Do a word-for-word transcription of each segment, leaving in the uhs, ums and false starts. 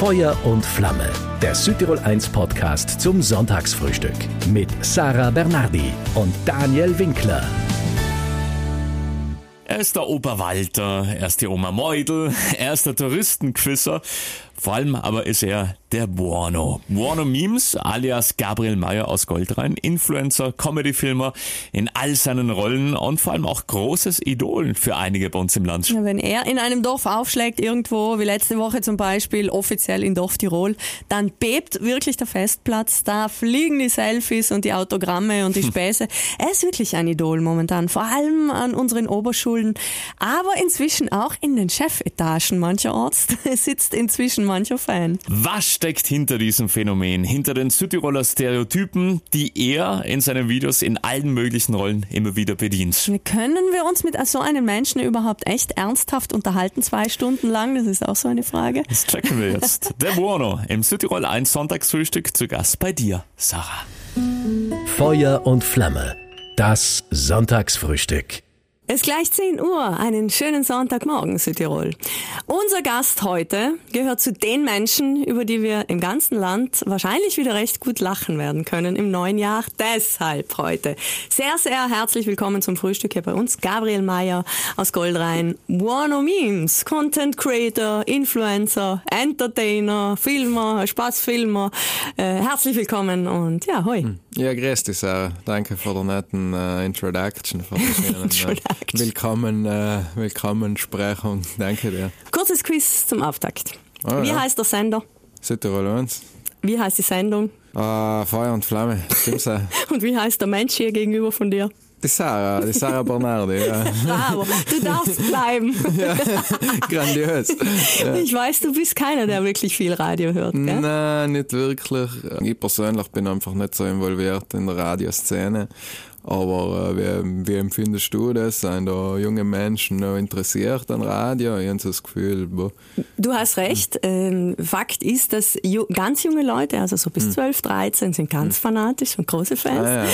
Feuer und Flamme, der Südtirol eins Podcast zum Sonntagsfrühstück mit Sarah Bernardi und Daniel Winkler. Er ist der Oberwalter, er ist die Oma Meudel, er ist der Touristenquisser. Vor allem aber ist er der Buono. Buono Memes alias Gabriel Mair aus Goldrain, Influencer, Comedy-Filmer in all seinen Rollen und vor allem auch großes Idol für einige bei uns im Land. Ja, wenn er in einem Dorf aufschlägt irgendwo, wie letzte Woche zum Beispiel, offiziell in Dorf Tirol, dann bebt wirklich der Festplatz, da fliegen die Selfies und die Autogramme und die Späße. Hm. Er ist wirklich ein Idol momentan, vor allem an unseren Oberschulen. Aber inzwischen auch in den Chefetagen mancherorts sitzt inzwischen mancher Fan. Was steckt hinter diesem Phänomen, hinter den Südtiroler Stereotypen, die er in seinen Videos in allen möglichen Rollen immer wieder bedient? Können wir uns mit so einem Menschen überhaupt echt ernsthaft unterhalten, zwei Stunden lang? Das ist auch so eine Frage. Das checken wir jetzt. Der Buono im Südtirol eins Sonntagsfrühstück zu Gast bei dir, Sarah. Feuer und Flamme, das Sonntagsfrühstück. Es ist gleich zehn Uhr, einen schönen Sonntagmorgen, Südtirol. Unser Gast heute gehört zu den Menschen, über die wir im ganzen Land wahrscheinlich wieder recht gut lachen werden können im neuen Jahr. Deshalb heute sehr, sehr herzlich willkommen zum Frühstück hier bei uns. Gabriel Mair aus Goldrain, Buono Memes, Content Creator, Influencer, Entertainer, Filmer, Spaßfilmer. Äh, herzlich willkommen und ja, hoi. Ja, grüß dich, Sarah. Danke für die netten uh, Introduction. Für Willkommen, äh, willkommen, Sprechung. Danke dir. Kurzes Quiz zum Auftakt. Oh, Wie ja. heißt der Sender? Südtirol eins. Wie heißt die Sendung? Uh, Feuer und Flamme. Stimmt's auch. Und wie heißt der Mensch hier gegenüber von dir? Die Sarah, die Sarah Bernardi. Ja. Bravo, du darfst bleiben. Ja, grandios. Ja. Ich weiß, du bist keiner, der wirklich viel Radio hört, gell? Nein, nicht wirklich. Ich persönlich bin einfach nicht so involviert in der Radioszene. Aber äh, wie, wie empfindest du das? Sind da junge Menschen noch interessiert an Radio? Ich habe so das Gefühl, boah. Du hast recht. Ähm, Fakt ist, dass ju- ganz junge Leute, also so bis zwölf, dreizehn, sind ganz fanatisch und große Fans. Ah, ja,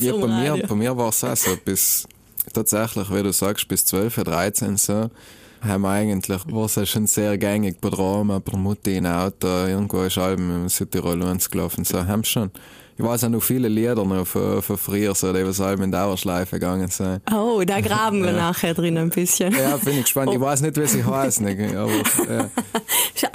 ja, bei, mir, bei mir war es auch so. Bis, tatsächlich, wie du sagst, bis zwölf, dreizehn so. Haben eigentlich, was ja schon sehr gängig bei Drama, bei Mutti in Auto, irgendwo ist Alben im Südtirol eins gelaufen, so haben schon. Ich weiß auch noch viele Lieder noch von, von früher, so, die was Alben in Dauerschleife gegangen sind. Oh, da graben wir ja. nachher drin ein bisschen. Ja, bin ich gespannt. Oh. Ich weiß nicht, wie sie heißen. Ja.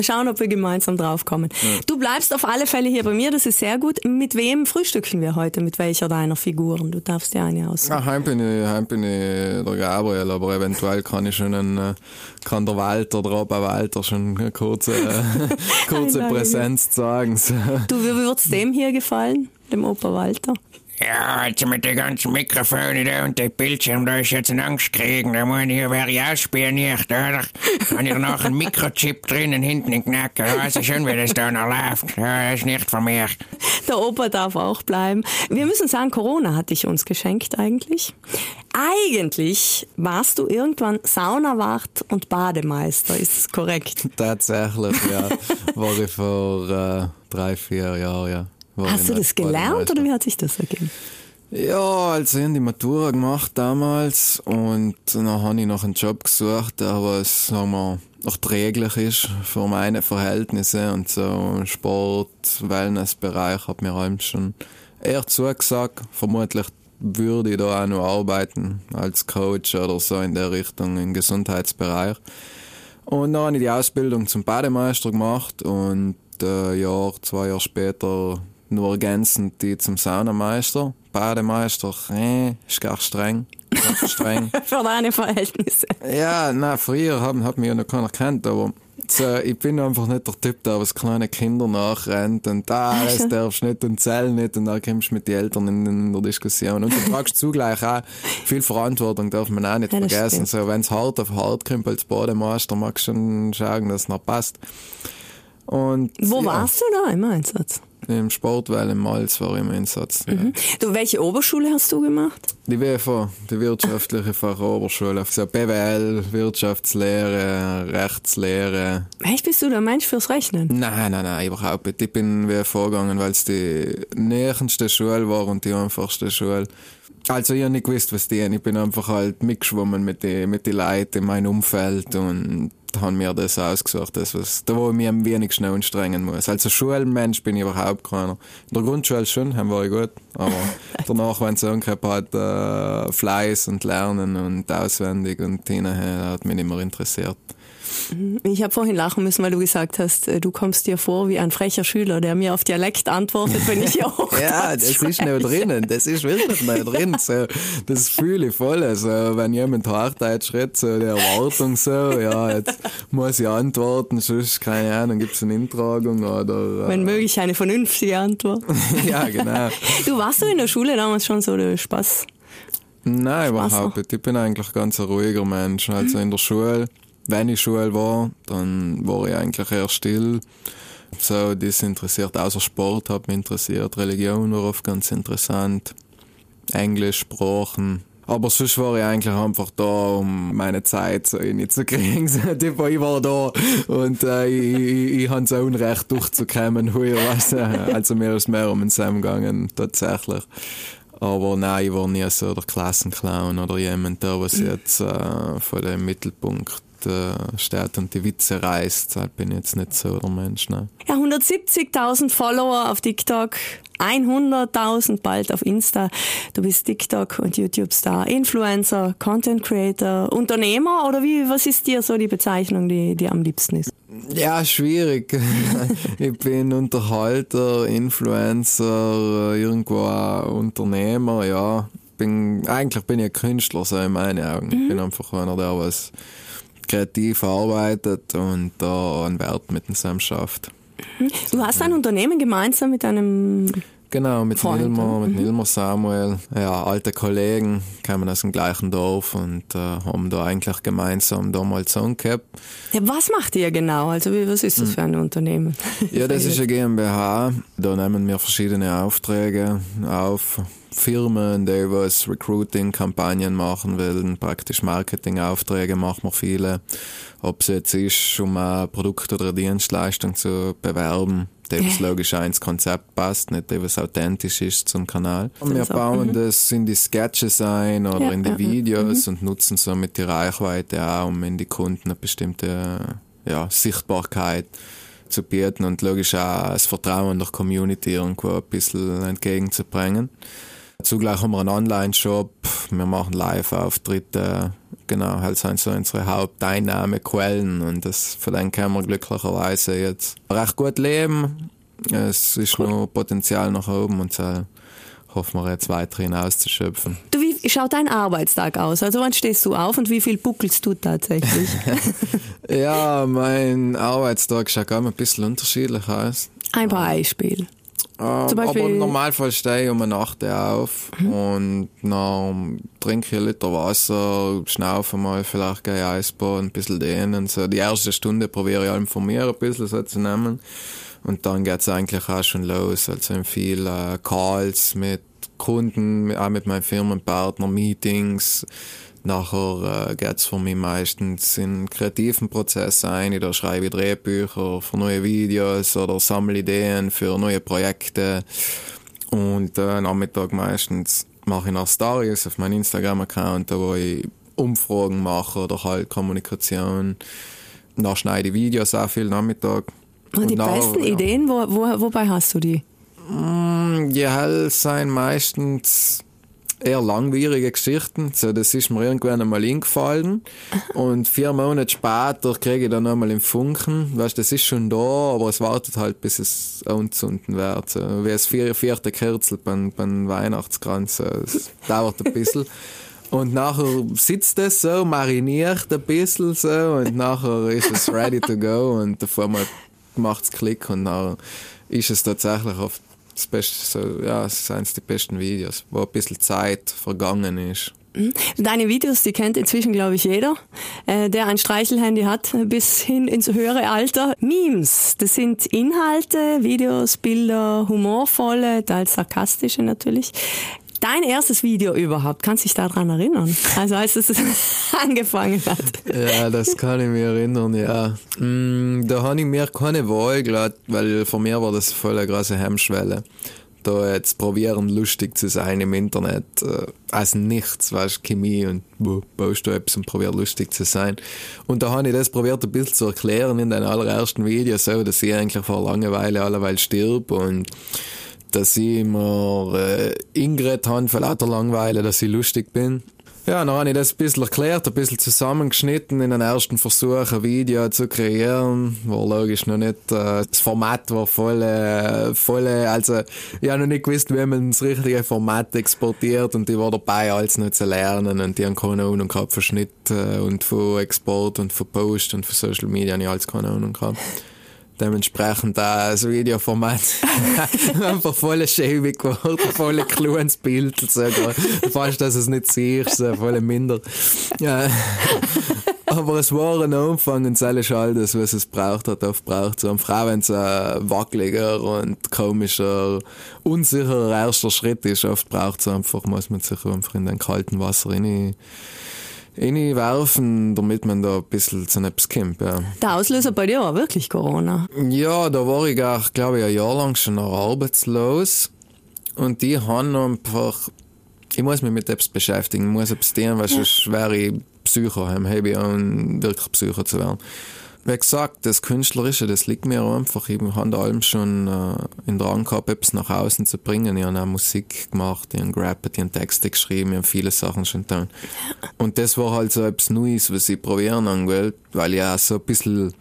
Schauen, ob wir gemeinsam draufkommen. Ja. Du bleibst auf alle Fälle hier bei mir, das ist sehr gut. Mit wem frühstücken wir heute? Mit welcher deiner Figuren? Du darfst dir eine aussuchen. Ja, heim bin ich, heim bin ich der Gabriel, aber eventuell kann ich schon einen... kann der Walter, der Opa Walter schon eine kurze, kurze Präsenz zeigen. Du, wie würde es dem hier gefallen, dem Opa Walter? Ja, jetzt mit den ganzen Mikrofonen da und dem Bildschirm, da ist jetzt eine Angst kriegen. Da muss ich ja Variausspioniert, oder? Wenn ich noch einen Mikrochip drinnen hinten in den Knacken, da weiß ich schon, wie das da noch läuft. Ja, das ist nicht von mir. Der Opa darf auch bleiben. Wir müssen sagen, Corona hat dich uns geschenkt eigentlich. Eigentlich warst du irgendwann Saunawart und Bademeister, ist es korrekt? Tatsächlich, ja. War ich vor äh, drei, vier Jahren, ja. Hast du das gelernt oder wie hat sich das ergeben? Ja, also ich habe die Matura gemacht damals und dann habe ich noch einen Job gesucht, der was, sagen wir, noch träglich ist für meine Verhältnisse und so. Sport, Wellnessbereich hat mir allem schon eher zugesagt. Vermutlich würde ich da auch noch arbeiten als Coach oder so in der Richtung im Gesundheitsbereich. Und dann habe ich die Ausbildung zum Bademeister gemacht und ein Jahr, zwei Jahre später nur ergänzend die zum Saunameister. Bademeister, äh, ist gar streng. Gar streng. Für deine Verhältnisse. Ja, nein, früher hat, hat mich ja noch keiner gekannt, aber so, ich bin einfach nicht der Typ, der was kleine Kinder nachrennt und da ah, das darfst du nicht und zähl nicht und dann kommst du mit den Eltern in, in der Diskussion. Und du fragst zugleich auch, viel Verantwortung darf man auch nicht ja, vergessen. So, wenn es hart auf hart kommt als Bademeister, magst du schon schauen, dass es noch passt. Und, Wo ja, warst du da im Einsatz? Im Sportwell im Malz war ich im Einsatz. Mhm. Ja. Du, welche Oberschule hast du gemacht? Die W F O, die wirtschaftliche Fachoberschule. So B W L, Wirtschaftslehre, Rechtslehre. Echt, bist du der Mensch fürs Rechnen? Nein, nein, nein, überhaupt nicht. Ich bin W F O gegangen, weil es die nächste Schule war und die einfachste Schule. Also ich habe nicht gewusst, was die haben. Ich bin einfach halt mitgeschwommen mit den mit die Leuten in meinem Umfeld und da haben wir das ausgesucht, das, was, da wo ich mich am wenigsten anstrengen muss. Also Schulmensch bin ich überhaupt keiner. In der Grundschule schon, haben wir gut, aber danach, wenn es angehabt hat, äh, Fleiß und Lernen und auswendig und hinterher, hat mich nicht mehr interessiert. Ich habe vorhin lachen müssen, weil du gesagt hast, du kommst dir vor wie ein frecher Schüler, der mir auf Dialekt antwortet, wenn ich ja Hochdeutsch Ja, das spreche. Ist nicht drinnen, das ist wirklich nicht drin. So, das fühle ich voll. Also, wenn jemand Hochdeutsch redet, so die Erwartung so, ja, jetzt muss ich antworten, sonst, keine Ahnung, gibt es eine Intragung oder... Wenn äh, möglich eine vernünftige Antwort. Ja, genau. Du, warst du in der Schule damals schon so der Spaß? Nein, überhaupt nicht. Ich bin eigentlich ganz ein ruhiger Mensch. Also in der Schule... Wenn ich Schule war, dann war ich eigentlich eher still. So, das interessiert, außer Sport hat mich interessiert, Religion war oft ganz interessant, Englisch, Sprachen. Aber sonst war ich eigentlich einfach da, um meine Zeit so reinzukriegen. Tipo, ich war da und äh, ich, ich habe so Unrecht durchzukommen. Hui, weißt du? Also mir ist mehr um den Sam gegangen, tatsächlich. Aber nein, ich war nie so der Klassenclown oder jemand, der was jetzt äh, vor dem Mittelpunkt steht und die Witze reißt. Ich bin jetzt nicht so der Mensch. Ne? Ja, hundertsiebzigtausend Follower auf TikTok, hunderttausend bald auf Insta. Du bist TikTok- und YouTube-Star, Influencer, Content-Creator, Unternehmer oder wie? Was ist dir so die Bezeichnung, die dir am liebsten ist? Ja, schwierig. Ich bin Unterhalter, Influencer, irgendwo auch Unternehmer, ja. Bin, eigentlich bin ich ein Künstler, so in meinen Augen. Mhm. Ich bin einfach einer, der was kreativ arbeitet und da einen Wert mit dem Sam schafft. Du hast ein Unternehmen gemeinsam mit einem Genau, mit Wilmer, mit Wilmer Samuel. Ja, alte Kollegen, kamen aus dem gleichen Dorf und äh, haben da eigentlich gemeinsam da mal Song gehabt. Ja, was macht ihr genau? Also was ist das für ein Unternehmen? Ja, das ist eine GmbH. Da nehmen wir verschiedene Aufträge auf. Firmen, die was Recruiting-Kampagnen machen wollen, praktisch Marketing-Aufträge machen wir viele. Ob es jetzt ist, um ein Produkt oder eine Dienstleistung zu bewerben, die was logisch auch ins Konzept passt, nicht die was authentisch ist zum Kanal. Und wir bauen mhm. das in die Sketches ein oder ja, in die Videos mhm. und nutzen somit die Reichweite auch, um in die Kunden eine bestimmte ja, Sichtbarkeit zu bieten und logisch auch das Vertrauen der Community irgendwo ein bisschen entgegenzubringen. Zugleich haben wir einen Online-Shop, wir machen Live-Auftritte, genau, halt sind so unsere Haupteinnahmequellen und das, von denen können wir glücklicherweise jetzt recht gut leben. Es ist cool. Noch Potenzial nach oben und so hoffen wir jetzt weiterhin auszuschöpfen. Du, wie schaut dein Arbeitstag aus? Also wann stehst du auf und wie viel buckelst du tatsächlich? Ja, mein Arbeitstag schaut immer ein bisschen unterschiedlich aus. Ein Beispiel. Ähm, Zum Beispiel? Aber im Normalfall stehe ich um eine Nacht auf mhm. und dann trinke ich einen Liter Wasser, schnaufe mal, vielleicht gehe ich Eisbahn, ein bisschen dehnen. So. Die erste Stunde probiere ich allem von mir ein bisschen so zu nehmen und dann geht es eigentlich auch schon los. Also viele Calls mit Kunden, auch mit meinen Firmenpartnern, Meetings. Nachher äh, geht es für mich meistens in einen kreativen Prozess ein. Da schreibe ich Drehbücher für neue Videos oder sammle Ideen für neue Projekte. Und äh, Nachmittag meistens mache ich noch Stories auf meinem Instagram-Account, wo ich Umfragen mache oder halt Kommunikation. Dann schneide ich Videos auch viel Nachmittag. Und, und die nachher, besten ja. Ideen, wo, wo, wobei hast du die? Mm, die halt sind meistens... eher langwierige Geschichten, so, das ist mir irgendwann einmal eingefallen und vier Monate später kriege ich dann nochmal im Funken, weißt, das ist schon da, aber es wartet halt, bis es anzünden wird, so, wie das vierte Kerzel beim, beim Weihnachtskranz, so. Es dauert ein bisschen. Und nachher sitzt es so, mariniert ein bisschen so und nachher ist es ready to go und davor macht es Klick und dann ist es tatsächlich oft das Beste, so, ja, das sind die besten Videos, wo ein bisschen Zeit vergangen ist. Deine Videos, die kennt inzwischen, glaube ich, jeder, äh, der ein Streichelhandy hat, bis hin ins höhere Alter. Memes, das sind Inhalte, Videos, Bilder, humorvolle, teils sarkastische natürlich. Dein erstes Video überhaupt, kannst du dich daran erinnern? Also als es angefangen hat. Ja, das kann ich mir erinnern, ja. Da habe ich mir keine Wahl gelassen, weil für mich war das voll eine große Hemmschwelle. da jetzt probieren, lustig zu sein im Internet, äh, als nichts, weißt du, Chemie und wo baust du etwas und probier lustig zu sein. Und da habe ich das probiert ein bisschen zu erklären in den allerersten Videos, so, dass ich eigentlich vor Langeweile alleweil stirb und dass ich immer äh, Ingrid habe von lauter Langeweile, dass ich lustig bin. Ja, dann habe ich das ein bisschen erklärt, ein bisschen zusammengeschnitten in den ersten Versuch, ein Video zu kreieren. War logisch noch nicht, äh, das Format war voll, äh, voll, also ich habe noch nicht gewusst, wie man das richtige Format exportiert und ich war dabei, alles noch zu lernen und die haben keine Ahnung gehabt von Schnitt äh, und von Export und von Post und von Social Media, habe ich alles keine Ahnung gehabt. Dementsprechend auch das Videoformat einfach voll schäbig geworden, voll ein kleines Bild sogar. Fast, dass du es nicht siehst, so voll minder. Ja. Aber es war ein Anfang und alles all das, was es braucht hat, oft braucht so eine Frau, wenn es ein wackeliger und komischer, unsicherer erster Schritt ist, oft braucht es einfach, muss man sich einfach in den kalten Wasser rein werfen, damit man da ein bisschen zu etwas kommt, ja. Der Auslöser bei dir war wirklich Corona? Ja, da war ich auch, glaube ich, ein Jahr lang schon noch arbeitslos. Und die haben einfach, ich muss mich mit etwas beschäftigen, muss etwas tun, weil sonst wäre ich Psycho, habe ich auch wirklich Psycho zu werden. Wie gesagt, das Künstlerische, das liegt mir einfach. Ich habe da allem schon äh, in der Hand gehabt, etwas nach außen zu bringen. Ich habe auch Musik gemacht, ich habe gerappt, ich habe Texte geschrieben, ich habe viele Sachen schon getan. Und das war halt so etwas Neues, was ich probieren wollte, weil ich auch so ein bisschen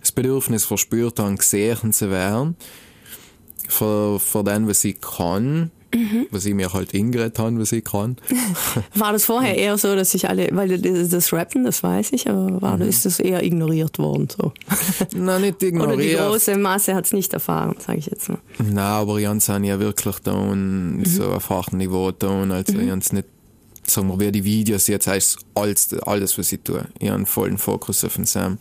das Bedürfnis verspürt habe, gesehen zu werden. Für, für den, was ich kann. Mhm. Was ich mir halt eingeredet habe, was ich kann. War das vorher eher so, dass sich alle, weil das Rappen, das weiß ich, aber war, mhm. ist das eher ignoriert worden? So? Nein, nicht ignoriert. Oder die große Masse hat es nicht erfahren, sage ich jetzt mal. Nein, aber ich habe es ja wirklich da und mhm. so auf hohem Niveau getan. Also mhm. ich habe es nicht, sagen wir, wie die Videos jetzt heißt, alles, alles, was ich tue. Ich habe einen vollen Fokus auf den Sam.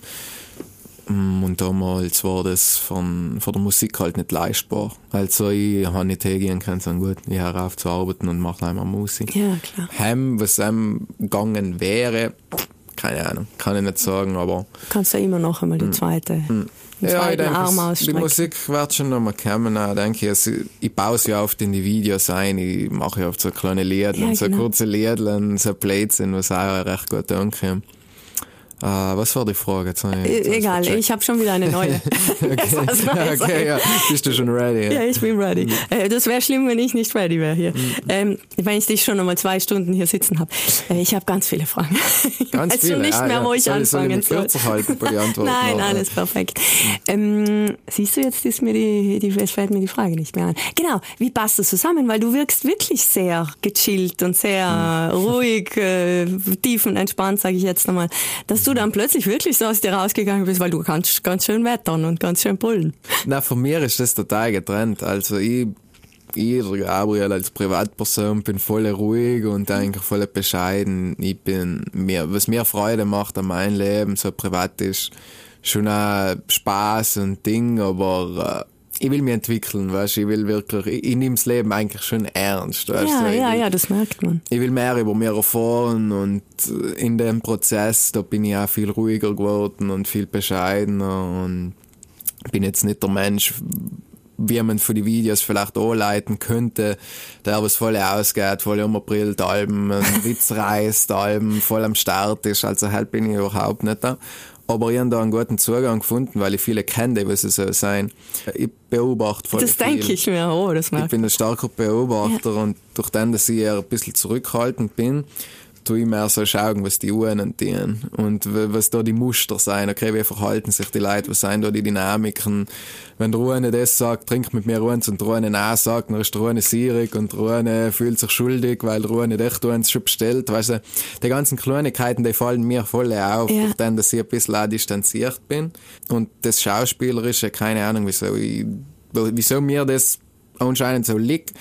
Und damals war das von, von der Musik halt nicht leistbar. Also ich habe nicht hingehen können, sagen, gut, ich höre auf zu arbeiten und mache einmal Musik. Ja, klar. Heim, was einem gegangen wäre, keine Ahnung, kann ich nicht sagen, aber... Kannst du ja immer noch einmal die zweite, den ja, zweiten denke, Arm ausstrecken. Die Musik wird schon noch mal kommen, denke ich. Also ich baue es ja oft in die Videos ein, ich mache ja oft so kleine Lieder, ja, so genau. kurze Lieder, so Blödsinn, was auch recht gut ankommt. Uh, was war die Frage? Jetzt habe ich, jetzt Egal, gecheckt. Ich habe schon wieder eine neue. okay, okay ja. Bist du schon ready? Ja, ja ich bin ready. Mhm. Das wäre schlimm, wenn ich nicht ready wäre hier. Mhm. Ähm, wenn ich dich schon nochmal zwei Stunden hier sitzen habe. Ich habe ganz viele Fragen. Ganz also viele? Nicht ah, mehr, ja. wo ich soll, anfangen soll. Ich halten bei nein, noch, nein, alles perfekt. Mhm. Ähm, siehst du, jetzt ist mir die, die, es fällt mir die Frage nicht mehr an. Genau, wie passt das zusammen? Weil du wirkst wirklich sehr gechillt und sehr mhm. ruhig, äh, tief und entspannt, sage ich jetzt nochmal. Dass du dann plötzlich wirklich so aus dir rausgegangen bist, weil du kannst ganz schön wettern und ganz schön pullen. Na, von mir ist das total getrennt. Also ich, ich Gabriel als Privatperson bin voll ruhig und eigentlich voll bescheiden. Ich bin mir, was mir Freude macht an meinem Leben, so privat ist schon auch Spaß und Ding, aber ich will mich entwickeln, weißt du, ich will wirklich, ich, ich nehme das Leben eigentlich schon ernst, weißt du. Ja, ich ja, will, ja, das merkt man. Ich will mehr über mich erfahren und in dem Prozess, da bin ich auch viel ruhiger geworden und viel bescheidener und bin jetzt nicht der Mensch, wie man von den Videos vielleicht anleiten könnte, der was voll ausgeht, voll umabrillt, Alben, Witz reißt, Alben, voll am Start ist, also halt bin ich überhaupt nicht da. Aber ich habe da einen guten Zugang gefunden, weil ich viele kenne, die es so sein. Ich beobachte voll Das viel. Denke ich mir auch, das merke ich. Ich bin ein starker Beobachter ja. und durch den, dass ich eher ein bisschen zurückhaltend bin, tue ich mehr so schauen, was die Uhren tun und was da die Muster sein. Okay, wie verhalten sich die Leute, was sind da die Dynamiken. Wenn die Ruhe das sagt, trinkt mit mir Ruhens und die Ruhe nein sagt, dann ist die Ruhe sierig und die Ruhe fühlt sich schuldig, weil die Ruhe echt uns schon bestellt. Weißt du, die ganzen Kleinigkeiten, die fallen mir voll auf, ja. durch den, dass ich ein bisschen auch distanziert bin. Und das Schauspielerische, keine Ahnung, wieso, ich, wieso mir das anscheinend so liegt.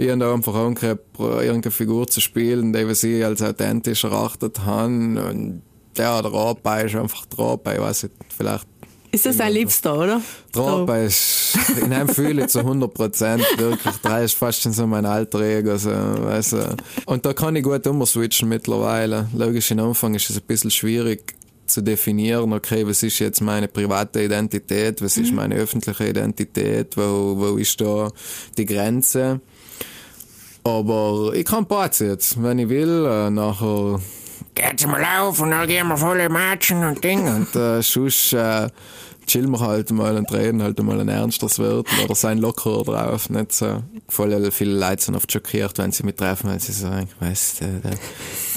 Ich habe da einfach angekriegt, irgendeine Figur zu spielen, die was ich als authentisch erachtet habe. Und ja, der Rapper ist einfach der Rapper, ich weiß nicht, vielleicht... Ist das dein Liebster, oder? Der Rapper ist, in einem fühle ich zu hundert Prozent wirklich, der ist fast schon so mein alter Ego. So, weißt du. Und da kann ich gut umswitchen mittlerweile. Logisch, in Anfang ist es ein bisschen schwierig, zu definieren, okay, was ist jetzt meine private Identität, was mhm. ist meine öffentliche Identität, wo, wo ist da die Grenze. Aber ich kann Platz jetzt, wenn ich will, äh, nachher geht's mal auf und dann gehen wir volle Matschen und Ding und äh, sonst äh, chillen wir halt mal und reden halt mal ein ernsteres Wort oder sein lockerer drauf, nicht so. Voll viele Leute sind oft schockiert, wenn sie mich treffen, weil sie sagen, weißt du, der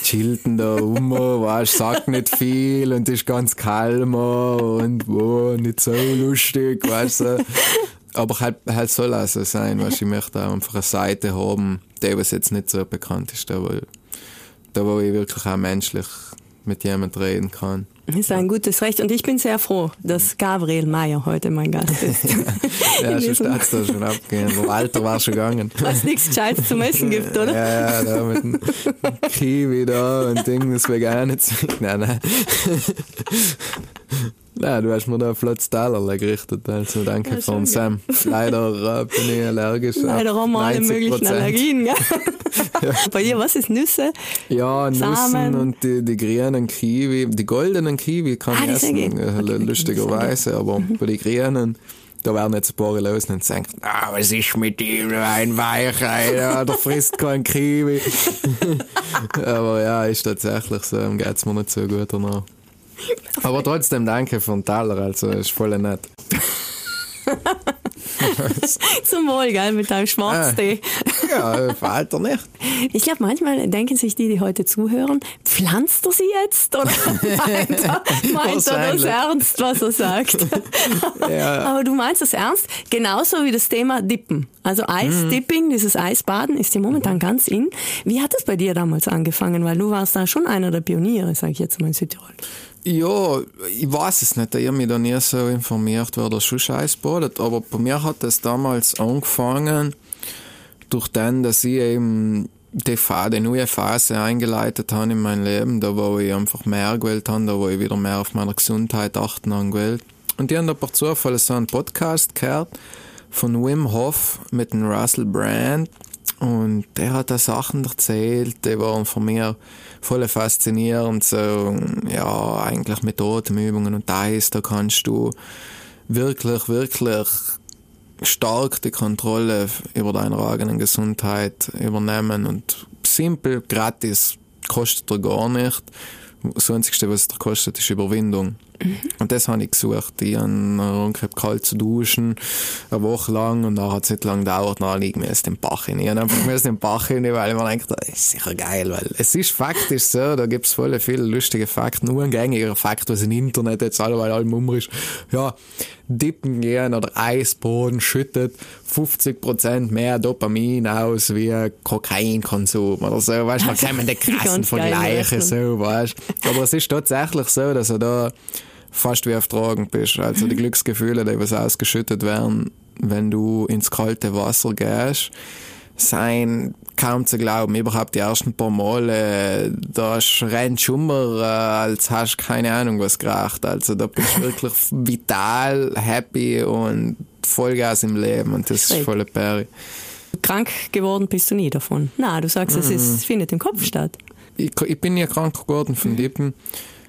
chillt denn da um, weißt, sagt nicht viel und ist ganz kalmer und oh, nicht so lustig, weißt du. Aber halt, halt soll es so sein, weißt, ich möchte auch einfach eine Seite haben, die was jetzt nicht so bekannt ist, da wo, da wo ich wirklich auch menschlich mit jemandem reden kann. Das ist ein gutes Recht und ich bin sehr froh, dass Gabriel Mair heute mein Gast ist. Ja, ja, schon hat's da schon abgehen. Wo Alter war schon gegangen. Was nichts Gescheites zum Essen gibt, oder? Ja, ja, da mit dem Kiwi da und Ding, das wäre gar nicht so. Nein, nein. Nein, du hast mir da einen flotten Taler gerichtet, also danke ja, von Sam. Leider äh, bin ich allergisch. Leider haben wir alle möglichen Allergien, gell? Ja. Bei dir, was ist Nüsse? Ja, Samen. Nüssen und die, die grünen Kiwi, die goldenen Kiwi kann ah, ich essen, okay, lustigerweise, aber mhm. bei den grünen, da werden jetzt ein paar los und sagen, ah, was ist mit ihm, ein Weichei, ja, der frisst kein Kiwi. Aber ja, ist tatsächlich so, ihm geht es mir nicht so gut danach. Aber trotzdem danke für den Taler, also ist voll nett. Zum Wohl, gell, mit deinem Schwarztee. Ja, veralter nicht. Ich glaube, manchmal denken sich die, die heute zuhören, pflanzt er sie jetzt? Oder meint er, meint er das ernst, was er sagt? Ja. Aber du meinst das ernst? Genauso wie das Thema Dippen. Also Eisdipping, mhm. dieses Eisbaden ist ja momentan ganz in. Wie hat das bei dir damals angefangen? Weil du warst da schon einer der Pioniere, sage ich jetzt mal in Südtirol. Ja, ich weiß es nicht, ich habe mich da nie so informiert, wer da schon Scheiß badet, aber bei mir hat es damals angefangen, durch den, dass ich eben die, die neue Phase eingeleitet habe in meinem Leben, da wo ich einfach mehr gewählt habe, da wo ich wieder mehr auf meine Gesundheit achten habe gewählt. Und ich habe da per Zufall so einen Podcast gehört von Wim Hof mit dem Russell Brand. Und der hat da Sachen erzählt, die waren von mir voll faszinierend. So, ja, eigentlich mit Atemübungen und Eis, da kannst du wirklich, wirklich stark die Kontrolle über deine eigene Gesundheit übernehmen. Und simpel, gratis, kostet er gar nicht. Das Einzige, was es kostet, ist Überwindung. Mhm. Und das habe ich gesucht. Ich habe kalt zu duschen, eine Woche lang, und dann hat es nicht lange gedauert, dann habe ich den Bach hin. Ich habe einfach in den Bach hin, weil man denkt, das ist sicher geil, weil es ist faktisch so, da gibt es voll viele lustige Fakten, nur ein gängiger Fakt, was im Internet jetzt alleweil allem umrisch. Ja, Dippen gehen oder Eisboden schüttet fünfzig Prozent mehr Dopamin aus wie Kokainkonsum oder so, weißt du, man kann den krassen Vergleichen, so, weißt du. Aber es ist tatsächlich so, dass er da fast wie auf Drogen bist. Also die Glücksgefühle, die was ausgeschüttet werden, wenn du ins kalte Wasser gehst, sind kaum zu glauben. Überhaupt die ersten paar Male, da rennt schon mal, als hast du keine Ahnung was geraucht. Also da bist du wirklich vital, happy und Vollgas im Leben und das ist volle Perry. Krank geworden bist du nie davon. Nein, du sagst, es ist, findet im Kopf statt. Ich, ich bin ja krank geworden von Dippen.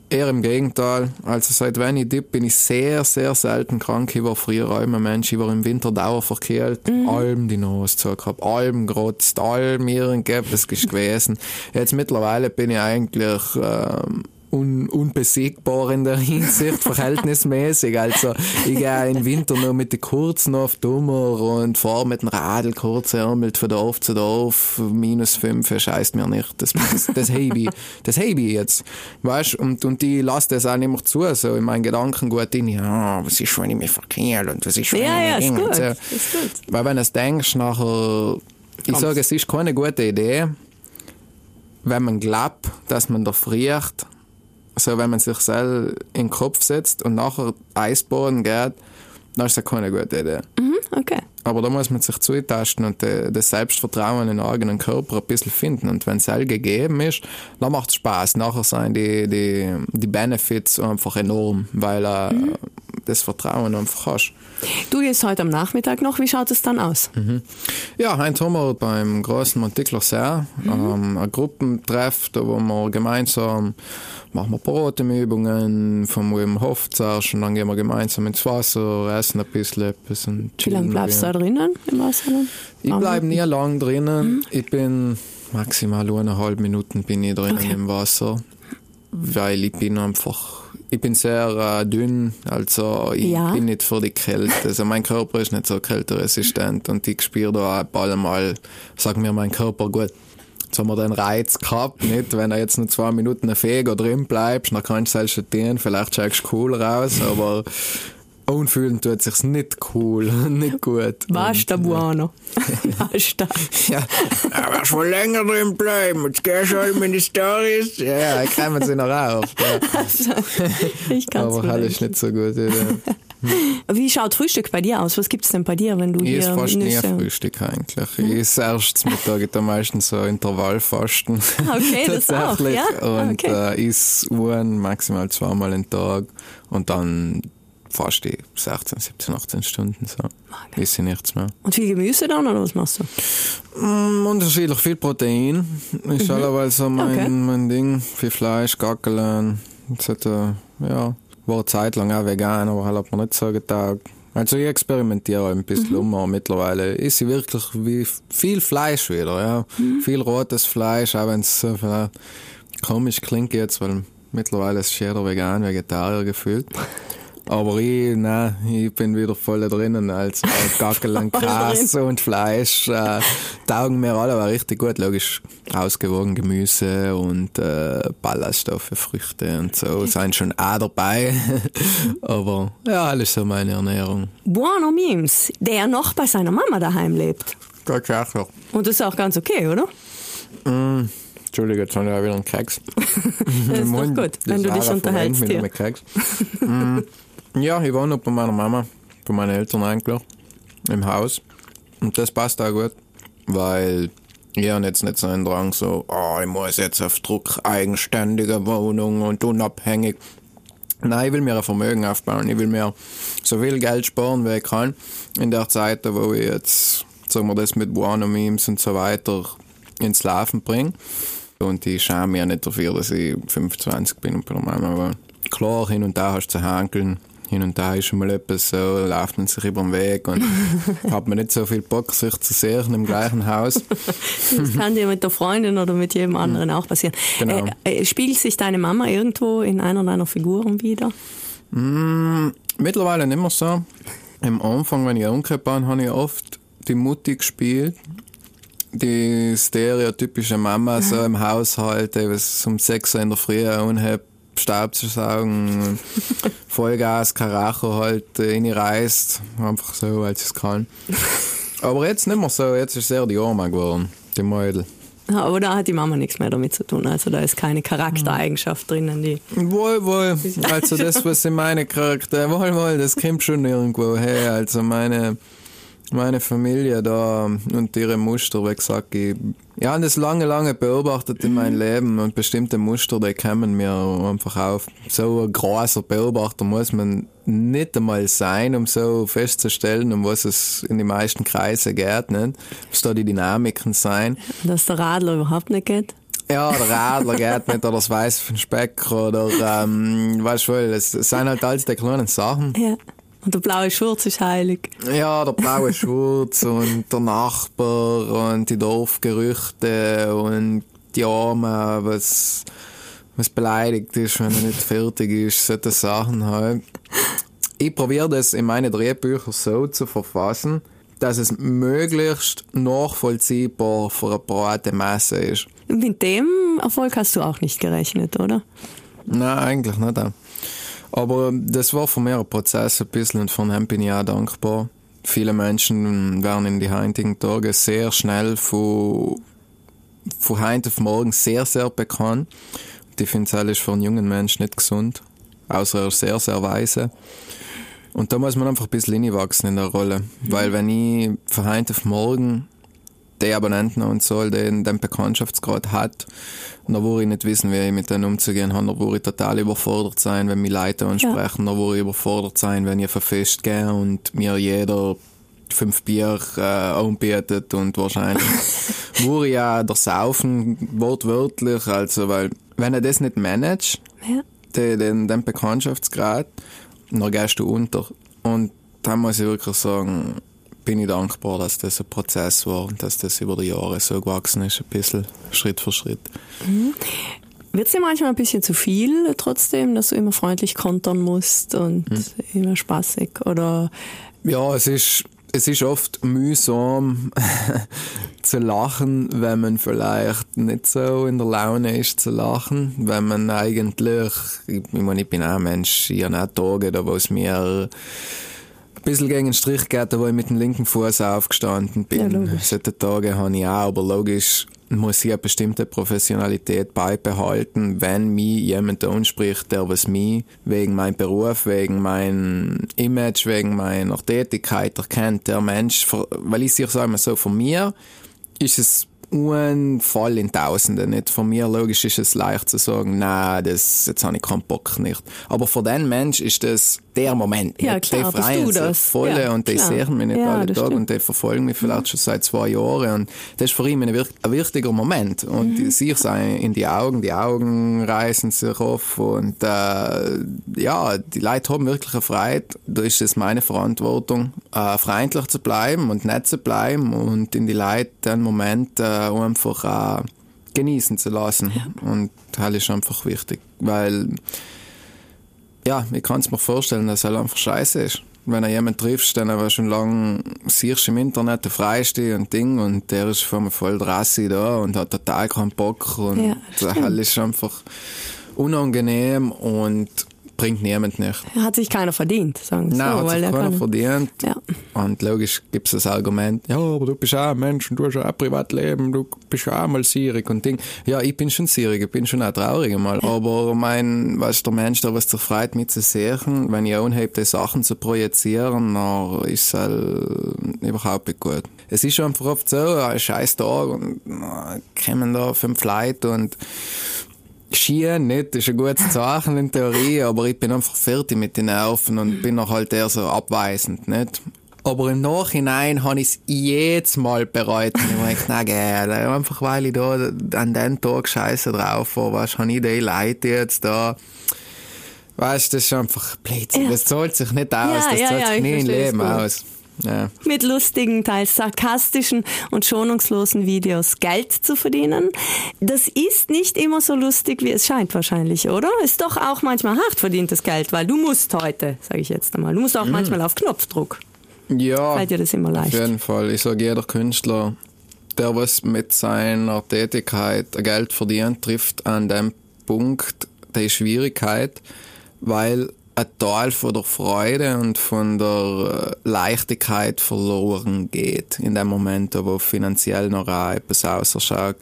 Eher im Gegenteil. Also seit wenn ich dipp bin ich sehr, sehr selten krank. Ich war früher immer Mensch. Ich war im Winter dauerverkehlt. Mhm. Allem die Nase zugehabt, allem gerotzt, allem irgendetwas gewesen. Jetzt mittlerweile bin ich eigentlich ähm, un- unbesiegbar in der Hinsicht, verhältnismäßig. Also ich gehe im Winter nur mit den kurzen auf Dummer und fahre mit dem Radl kurz hermelt von Dorf zu Dorf. Minus fünf, scheißt mir nicht. Das, das, das hebe ich. Das hebe ich jetzt. Weißt, und, und ich lasse das auch nicht mehr zu, so in meinen Gedanken gut in, ja, was ist, wenn ich mich verkehre und was ist, wenn ja, ich mich ja, ist gut. So. Ist gut. Weil wenn du es denkst, nachher, ich sage, es ist keine gute Idee, wenn man glaubt, dass man da friert, so, wenn man sich selber in den Kopf setzt und nachher Eisboden geht, dann ist das keine gute Idee. Mhm, okay. Aber da muss man sich zutasten und das Selbstvertrauen in den eigenen Körper ein bisschen finden. Und wenn es selber gegeben ist, dann macht es Spaß. Nachher sind die, die, die Benefits einfach enorm, weil äh, mhm. das Vertrauen einfach hast. Du gehst heute am Nachmittag noch, wie schaut es dann aus? Mhm. Ja, heute haben wir beim großen Montikler sehr mhm. ähm, ein Gruppentreff, da wo wir gemeinsam machen wir Brotemübungen vom Wim Hof zuerst und dann gehen wir gemeinsam ins Wasser, essen ein bisschen etwas. Und wie lange bleibst du da drinnen im Wasser? Ich bleibe nie lang drinnen, mhm. ich bin maximal eineinhalb Minuten bin ich drinnen okay. im Wasser, weil ich bin einfach... Ich bin sehr äh, dünn, also ich ja. bin nicht für die Kälte. Also mein Körper ist nicht so kälteresistent und ich spüre da ein paar Mal, sag mir mein Körper, gut, jetzt haben wir den Reiz gehabt, nicht? Wenn du jetzt nur zwei Minuten ein Feger drin bleibst, dann kannst du es halt schon, vielleicht schaust du cool raus, aber unfühlen tut sich's nicht cool, nicht gut. Basta, Buono. Basta. Ja, aber ja, schon länger drin bleiben. Jetzt gehst du halt meine Storys. Ja, kämen sie noch auf. Ja. Ich kann's aber halt ist nicht so gut. Ja. Wie schaut Frühstück bei dir aus? Was gibt's denn bei dir, wenn du ich hier... Ich esse fast nie Frühstück eigentlich. Ich hm. esse erst Mittag, da meistens so Intervallfasten. Okay, das auch, ja? Und okay. äh, esse Uhren maximal zweimal am Tag und dann fast die sechzehn, siebzehn, achtzehn Stunden. So. Okay. Bis nichts mehr. Und viel Gemüse dann, oder was machst du? Mm, unterschiedlich. Viel Protein ist mhm. allerweil so mein, okay. mein Ding. Viel Fleisch, Gackeln, et cetera. Ja, war eine Zeit lang auch vegan, aber halt hat man nicht so getaugt. Also ich experimentiere ein bisschen mhm. um. Mittlerweile ist sie wirklich wie viel Fleisch wieder. Ja. Mhm. Viel rotes Fleisch, auch wenn es äh, komisch klingt jetzt, weil mittlerweile ist jeder vegan, Vegetarier gefühlt. Aber ich, nein, ich bin wieder voll drinnen, also Gackel und Gras und Fleisch äh, taugen mir alle, aber richtig gut, logisch, ausgewogen Gemüse und äh, Ballaststoffe, Früchte und so, sind schon auch dabei, aber ja, alles so meine Ernährung. Buono Memes, der noch bei seiner Mama daheim lebt. Tatsächlich. Und das ist auch ganz okay, oder? Mm. Entschuldigung, jetzt habe ich auch wieder einen Keks. Das ist doch gut, wenn du dich unterhältst hier. Ja, ich wohne noch bei meiner Mama, bei meinen Eltern eigentlich, im Haus. Und das passt auch gut, weil ich habe jetzt nicht so einen Drang, so, oh, ich muss jetzt auf Druck eigenständige Wohnung und unabhängig. Nein, ich will mir ein Vermögen aufbauen, ich will mir so viel Geld sparen, wie ich kann. In der Zeit, wo ich jetzt, sagen wir das mit Buono Memes und so weiter, ins Laufen bringe. Und ich schäme mich ja nicht dafür, dass ich fünfundzwanzig bin und bei der Mama war. Klar, hin und da hast du zu hankeln, hin und da ist schon mal etwas so, läuft man sich über den Weg und hat man nicht so viel Bock, sich zu sehen im gleichen Haus. Das kann dir mit der Freundin oder mit jedem anderen auch passieren. Genau. Äh, äh, spiegelt sich deine Mama irgendwo in einer deiner Figuren wieder? Mm, mittlerweile nicht mehr so. Am Anfang, wenn ich umgekehrt bin, habe ich oft die Mutti gespielt. Die stereotypische Mama so im Haushalt, die was um sechs Uhr in der Früh unhebt, Staub zu saugen, Vollgas, Karacho halt reinreißt, einfach so, als ich es kann. Aber jetzt nicht mehr so, jetzt ist es eher die Oma geworden, die Mädel. Aber da hat die Mama nichts mehr damit zu tun, also da ist keine Charaktereigenschaft drinnen, die... Wohl, wohl, also das, was in meine Charakter... Wohl, wohl, das kommt schon irgendwo her, also meine... Meine Familie da und ihre Muster, wie gesagt, ich, ich habe das lange, lange beobachtet in meinem Leben und bestimmte Muster, die kommen mir einfach auf. So ein großer Beobachter muss man nicht einmal sein, um so festzustellen, um was es in den meisten Kreisen geht, nicht? Was da die Dynamiken sein. Dass der Radler überhaupt nicht geht? Ja, der Radler geht nicht, oder das Weiß von Speck, oder ähm, weißt du wohl, es sind halt all die kleinen Sachen. Ja. Und der blaue Schurz ist heilig. Ja, der blaue Schurz und der Nachbar und die Dorfgerüchte und die Arme, was, was beleidigt ist, wenn er nicht fertig ist, solche Sachen halt. Ich probiere das in meinen Drehbüchern so zu verfassen, dass es möglichst nachvollziehbar für eine breite Masse ist. Mit dem Erfolg hast du auch nicht gerechnet, oder? Nein, eigentlich nicht. Aber das war von mir ein Prozess ein bisschen und von dem bin ich auch dankbar. Viele Menschen werden in den heutigen Tagen sehr schnell von, von heute auf morgen sehr, sehr bekannt. Ich finde, das ist für einen jungen Menschen nicht gesund, außer er ist sehr, sehr weise. Und da muss man einfach ein bisschen hineinwachsen in der Rolle. Weil wenn ich von heute auf morgen die Abonnenten und so, den den Bekanntschaftsgrad hat. Und da wo ich nicht wissen, wie ich mit denen umzugehen habe, da wo ich total überfordert sein, wenn mich Leute ansprechen, ja. Da wo ich überfordert sein, wenn ich auf ein Fest gehe und mir jeder fünf Bier äh, anbietet und wahrscheinlich wo ich auch der Saufen, wortwörtlich, also weil, wenn er das nicht managt, ja. den, den Bekanntschaftsgrad, dann gehst du unter. Und dann muss ich wirklich sagen, bin ich dankbar, dass das ein Prozess war und dass das über die Jahre so gewachsen ist, ein bisschen Schritt für Schritt. Mhm. Wird es dir manchmal ein bisschen zu viel trotzdem, dass du immer freundlich kontern musst und mhm. immer spaßig? Oder? Ja, es ist, es ist oft mühsam zu lachen, wenn man vielleicht nicht so in der Laune ist zu lachen, wenn man eigentlich, ich meine, ich bin auch ein Mensch, ich habe auch Tage, da wo es mir ein bisschen gegen den Strich geht, wo ich mit dem linken Fuß aufgestanden bin. Ja, solche Tage habe ich auch, aber logisch muss ich eine bestimmte Professionalität beibehalten, wenn mich jemand anspricht, der was mich wegen meinem Beruf, wegen meinem Image, wegen meiner Tätigkeit erkennt. Der Mensch, weil ich sage mal so, von mir ist es ein Fall in Tausenden, nicht? Von mir logisch ist es leicht zu sagen, nein, das, jetzt habe ich keinen Bock nicht. Aber für den Mensch ist das der Moment. Ja, nicht? Klar, die freien bist du das. Volle ja, und die sehen mich nicht ja, alle Tage und die verfolgen mich vielleicht mhm. schon seit zwei Jahren. Und das ist für ihn ein, ein wichtiger Moment. Und mhm. sich sein in die Augen, die Augen reißen sich auf. Und äh, ja, die Leute haben wirklich eine Freude. Da ist es meine Verantwortung, äh, freundlich zu bleiben und nett zu bleiben und in die Leute den Moment äh, einfach äh, genießen zu lassen. Ja. Und das ist einfach wichtig, weil ja, ich kann es mir vorstellen, dass es halt einfach scheiße ist. Wenn du jemanden triffst, den du schon lange siehst im Internet, der freiste und Ding und der ist vor mir voll drassi da und hat total keinen Bock und ja, das ist einfach unangenehm und bringt niemand nicht. Hat sich keiner verdient, sagen wir so. Nein, hat weil sich keiner kann... verdient. Ja. Und logisch gibt es das Argument, ja, aber du bist auch ein Mensch und du hast auch ein Privatleben, du bist auch mal sierig und Ding. Ja, ich bin schon sierig, ich bin schon auch traurig mal. Ja. Aber mein, weißt du, der Mensch, der was sich freut, mich zu sehen, wenn ich anhebe, die Sachen zu projizieren, dann ist es halt überhaupt nicht gut. Es ist einfach oft so, ein scheiß Tag und na, kommen da fünf Leute und Schien nicht, ist ein gutes Zeichen in Theorie, aber ich bin einfach fertig mit den Nerven und bin auch halt eher so abweisend, nicht? Aber im Nachhinein habe ich es jedes Mal bereut. Ich habe gedacht, nein, geil, einfach weil ich da an dem Tag scheiße drauf war, weißt, habe ich die Leute jetzt da. Weißt, das ist einfach Blödsinn. Ja. Das zahlt sich nicht aus, ja, das ja, zahlt ja, sich nie im Leben aus. Ja. Mit lustigen, teils sarkastischen und schonungslosen Videos Geld zu verdienen. Das ist nicht immer so lustig, wie es scheint wahrscheinlich, oder? Ist doch auch manchmal hart verdientes Geld, weil du musst heute, sage ich jetzt einmal, du musst auch mm. manchmal auf Knopfdruck. Ja, fällt dir das immer leicht? Auf jeden Fall. Ich sage, jeder Künstler, der was mit seiner Tätigkeit Geld verdient, trifft an dem Punkt die Schwierigkeit, weil ein Teil von der Freude und von der Leichtigkeit verloren geht in dem Moment, wo finanziell noch etwas ausschaut.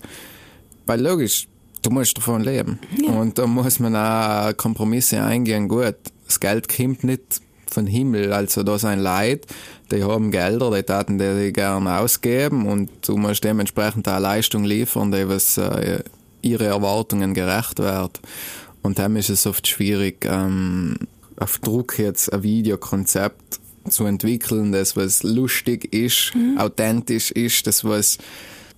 Weil logisch, du musst davon leben. Ja. Und da muss man auch Kompromisse eingehen. Gut, das Geld kommt nicht vom Himmel. Also da sind Leute, die haben Gelder, die taten die gerne ausgeben und du musst dementsprechend eine Leistung liefern, die was ihre Erwartungen gerecht wird. Und dann ist es oft schwierig, ähm, auf Druck jetzt ein Videokonzept zu entwickeln, das was lustig ist, mhm. authentisch ist, das was,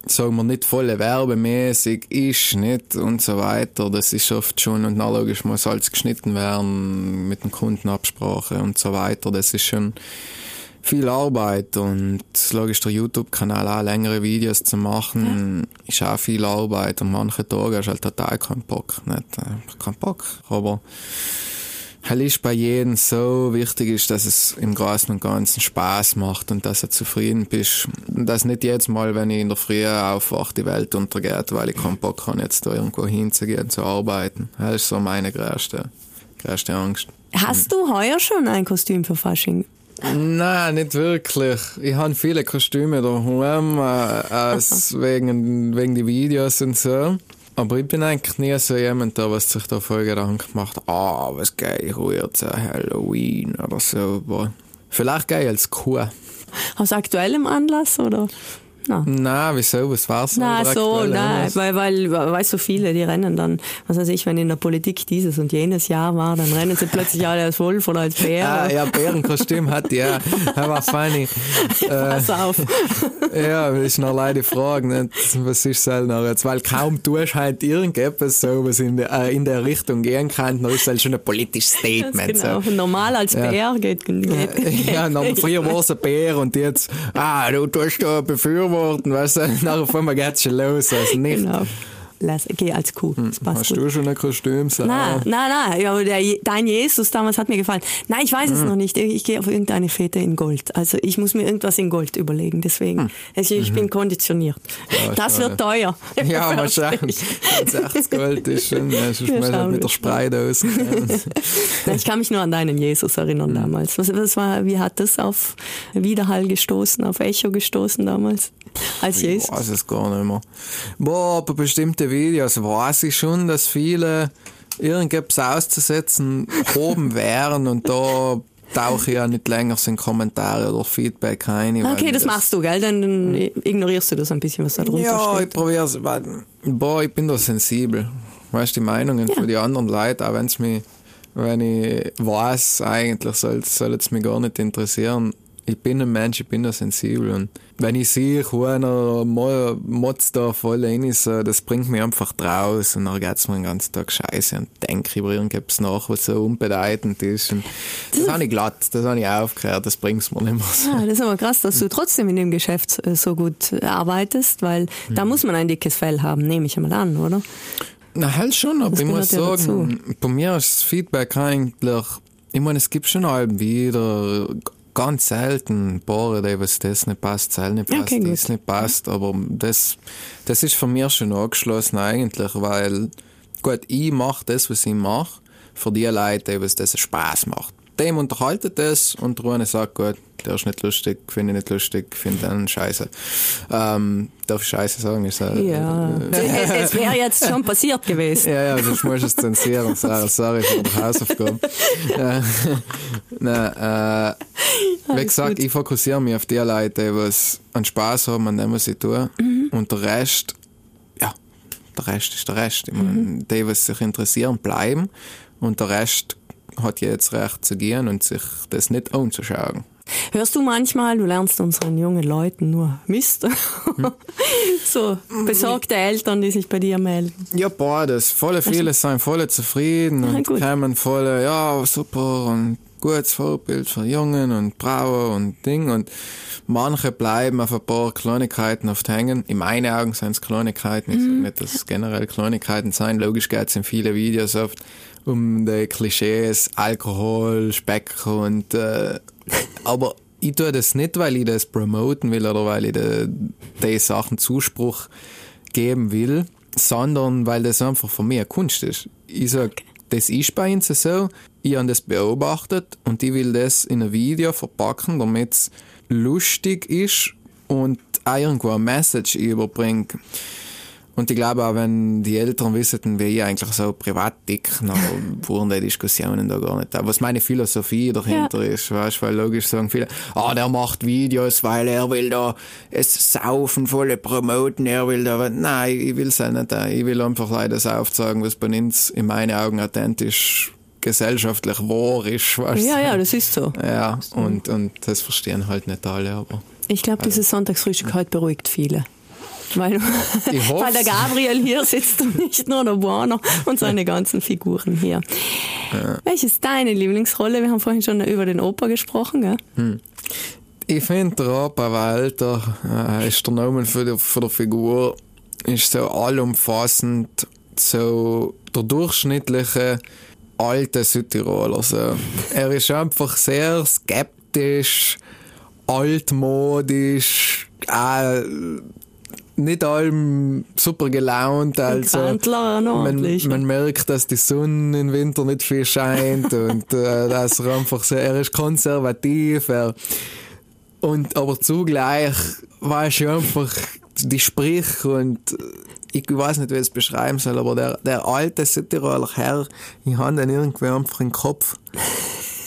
sagen wir, nicht voll werbemäßig ist, nicht, und so weiter. Das ist oft schon, und logisch muss alles geschnitten werden, mit dem Kundenabsprache und so weiter. Das ist schon viel Arbeit und logisch der YouTube-Kanal auch längere Videos zu machen, ja. ist auch viel Arbeit und manche Tage hast du halt total keinen Bock, nicht? Keinen Bock, aber es ist bei jedem so wichtig, ist, dass es im Großen und Ganzen Spaß macht und dass du zufrieden bist. Und dass nicht jedes Mal, wenn ich in der Früh aufwache, die Welt untergeht, weil ich keinen Bock habe, jetzt da irgendwo hinzugehen, zu arbeiten. Das ist so meine größte, größte Angst. Hast du heuer schon ein Kostüm für Fasching? Nein, nicht wirklich. Ich habe viele Kostüme daheim, äh, äh, wegen, wegen die Videos und so. Aber ich bin eigentlich nie so jemand, der was sich da voll Gedanken macht, ah, oh, was gehe ich jetzt zu Halloween oder so. Vielleicht gehe ich als Kuh. Aus aktuellem Anlass, oder? No. Nein, wieso? Was war es? Nein, so, nein, weil, weil, weil so viele, die rennen dann, was weiß ich, wenn in der Politik dieses und jenes Jahr war, dann rennen sie plötzlich alle als Wolf oder als Bär. Ah, ja, Bärenkostüm hat, ja, das war funny. Äh, Pass auf. Ja, ist noch leider fragen, nicht? Was ist halt noch jetzt, weil kaum tust halt irgendetwas so, was in der, äh, in der Richtung gehen kann, dann ist halt schon ein politisches Statement. Genau. So. Normal als ja. Bär geht, geht, geht, geht. Ja, noch, früher war es ein Bär und jetzt, ah, du tust da befürworten. Worden, weißt du, nachher vor mir geht es schon los, also nicht. Genau. Lass, geh als Kuh, das passt. Hast gut. Du schon ein Kostüm? So nein, auch. nein, nein, ja, der, dein Jesus damals hat mir gefallen. Nein, ich weiß mhm. es noch nicht, ich, ich gehe auf irgendeine Fete in Gold, also ich muss mir irgendwas in Gold überlegen, deswegen, also ich mhm. bin konditioniert. Ja, das schade. Wird teuer. Ja, mal schauen, achtzig Gold ist schon, ja, sonst muss halt mit der Spreidose. Ich kann mich nur an deinen Jesus erinnern mhm. damals. Was, was war, wie hat das auf Widerhall gestoßen, auf Echo gestoßen damals? Als Jesus? Ich weiß es gar nicht mehr. Boah, aber bestimmte Videos weiß ich schon, dass viele irgendetwas auszusetzen oben wären und da tauche ich ja nicht länger in Kommentare oder Feedback rein. Okay, das, das machst du, gell? Dann, dann ignorierst du das ein bisschen, was da drunter ja, steht. Ja, ich probiere es. Boah, ich bin da sensibel. Weißt du, die Meinungen ja. von den anderen Leuten, auch wenn's mich, wenn ich weiß, eigentlich soll es mich gar nicht interessieren. Ich bin ein Mensch, ich bin da sensibel und wenn ich sehe, einer motzt da voll rein ist, das bringt mich einfach draus und dann geht es mir den ganzen Tag scheiße und denke über irgendwas nach, was so unbedeutend ist. Und das das habe ich glatt, das habe ich aufgehört, das bringt es mir nicht mehr so. Ja, das ist aber krass, dass du trotzdem in dem Geschäft so gut arbeitest, weil mhm. da muss man ein dickes Fell haben, nehme ich einmal an, oder? Na halt schon, aber das ich muss sagen, dazu. Bei mir ist das Feedback eigentlich, ich meine, es gibt schon Alben wieder, ganz selten, boah, was das nicht passt, das nicht passt, okay, das gut. nicht passt, aber das, das ist von mir schon angeschlossen eigentlich, weil, gut, ich mache das, was ich mache, für die Leute, was das Spaß macht. Dem unterhaltet das und der eine sagt, gut, der ist nicht lustig, finde ich nicht lustig, finde den scheiße. Ähm, darf ich scheiße sagen? Ich sage, ja. Äh, es es wäre jetzt schon passiert gewesen. Ja, ja, sonst muss ich es zensieren. Sarah, sorry für die Hausaufgaben. Nein, äh, wie gesagt, gut. Ich fokussiere mich auf die Leute, was einen Spaß haben an dem, was ich tue. Mhm. Und der Rest, ja, der Rest ist der Rest. Ich meine, mhm. die, was sich interessieren, bleiben. Und der Rest hat jetzt recht zu gehen und sich das nicht anzuschauen. Hörst du manchmal, du lernst unseren jungen Leuten nur Mist. Hm. So, besorgte Eltern, die sich bei dir melden. Ja, boah, das volle viele sind voll zufrieden ja, und gut. Kommen voll, ja, super und gutes Vorbild für Jungen und Brauen und Ding und manche bleiben auf ein paar Kleinigkeiten oft hängen. In meinen Augen sind es Kleinigkeiten, ich sage nicht, dass es generell Kleinigkeiten sind. Logisch geht es in vielen Videos oft um die Klischees, Alkohol, Speck und äh, aber ich tue das nicht, weil ich das promoten will oder weil ich den Sachen Zuspruch geben will, sondern weil das einfach von mir Kunst ist. Ich sage, das ist bei uns so, ich habe das beobachtet und ich will das in ein Video verpacken, damit es lustig ist und auch irgendwo eine Message überbringt. Und ich glaube auch, wenn die Eltern wüssten, wie ich eigentlich so privat dick, dann wurden die Diskussionen da gar nicht. Was meine Philosophie dahinter ja. ist, weißt du, weil logisch sagen viele, ah, der macht Videos, weil er will da es saufen, volle promoten, er will da, nein, ich will es ja nicht. Ich will einfach leider das aufzeigen, was bei uns in meinen Augen authentisch gesellschaftlich wahr ist, weißt du. Ja, ja, das ist so. Ja, und, und das verstehen halt nicht alle, aber. Ich glaube, also. Dieses Sonntagsfrühstück heute beruhigt viele. Weil, weil der Gabriel hier sitzt und nicht nur der Buono und seine ganzen Figuren hier. Ja. Welche ist deine Lieblingsrolle? Wir haben vorhin schon über den Opa gesprochen, gell? Hm. Ich finde, der Opa Walter äh, ist der Name für die, für die Figur, ist so allumfassend, so der durchschnittliche alte Südtiroler. So. Er ist einfach sehr skeptisch, altmodisch, äh, nicht allem super gelaunt, also man, man merkt, dass die Sonne im Winter nicht viel scheint und äh, dass er einfach so, er ist konservativ, er, und aber zugleich weiß ich einfach die Sprüche und ich weiß nicht, wie ich es beschreiben soll, aber der, der alte Südtiroler Herr, ich habe den irgendwie einfach im Kopf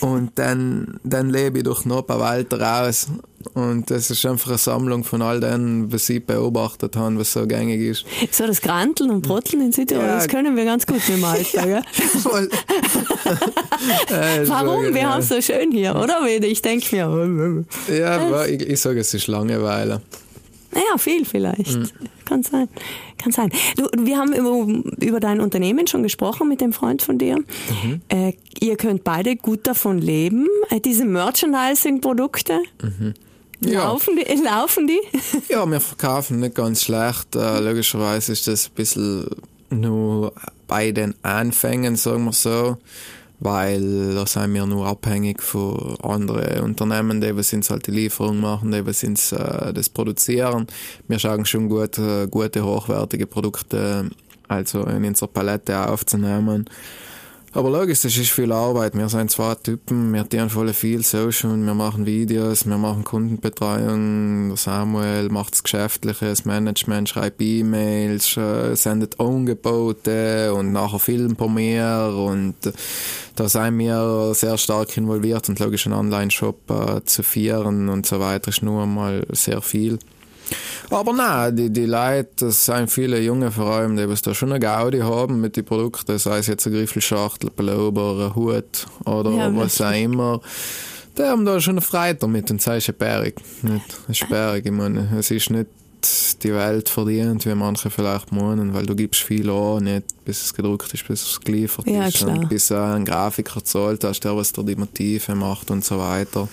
und dann, dann lebe ich durch den Opa Walter raus. Und das ist einfach eine Sammlung von all dem, was ich beobachtet habe, was so gängig ist. So das Granteln und Brotteln in Südtirol, ja, das können wir ganz gut mit dem Alltag. Ja, voll. Warum? Wir haben es so schön hier, oder? Ich denke mir... ja, ich, ich sage, es ist Langeweile. Naja, viel vielleicht. Mhm. Kann sein. Kann sein. Du, wir haben über, über dein Unternehmen schon gesprochen mit dem Freund von dir. Mhm. Äh, ihr könnt beide gut davon leben. Äh, diese Merchandising-Produkte, mhm. ja. laufen die? Laufen die? Ja, wir verkaufen nicht ganz schlecht. Äh, logischerweise ist das ein bisschen nur bei den Anfängen, sagen wir so. Weil da sind wir nur abhängig von anderen Unternehmen, die was uns halt die Lieferung machen, die was uns äh, das produzieren. Wir schauen schon gut, äh, gute, hochwertige Produkte also in unserer Palette aufzunehmen. Aber logisch, das ist viel Arbeit. Wir sind zwei Typen, wir tun voll viel Social, wir machen Videos, wir machen Kundenbetreuung. Der Samuel macht das Geschäftliche, das Management, schreibt E-Mails, sendet Angebote und nachher Film bei mir. Und da sind wir sehr stark involviert und logisch einen Online-Shop äh, zu führen und so weiter ist nur einmal sehr viel. Aber nein, die, die Leute, das sind viele Junge vor allem, die was da schon eine Gaudi haben mit den Produkten, sei es jetzt eine Griffelschachtel, Pullover, ein Hut oder ja, was auch immer. Die haben da schon eine Freude damit und sei es sperrig. Nicht sperrig, ich meine, es ist nicht die Welt verdient, wie manche vielleicht meinen, weil du gibst viel an, nicht bis es gedruckt ist, bis es geliefert ja, ist klar. Und bis ein Grafiker zahlt hast, der was da die Motive macht und so weiter.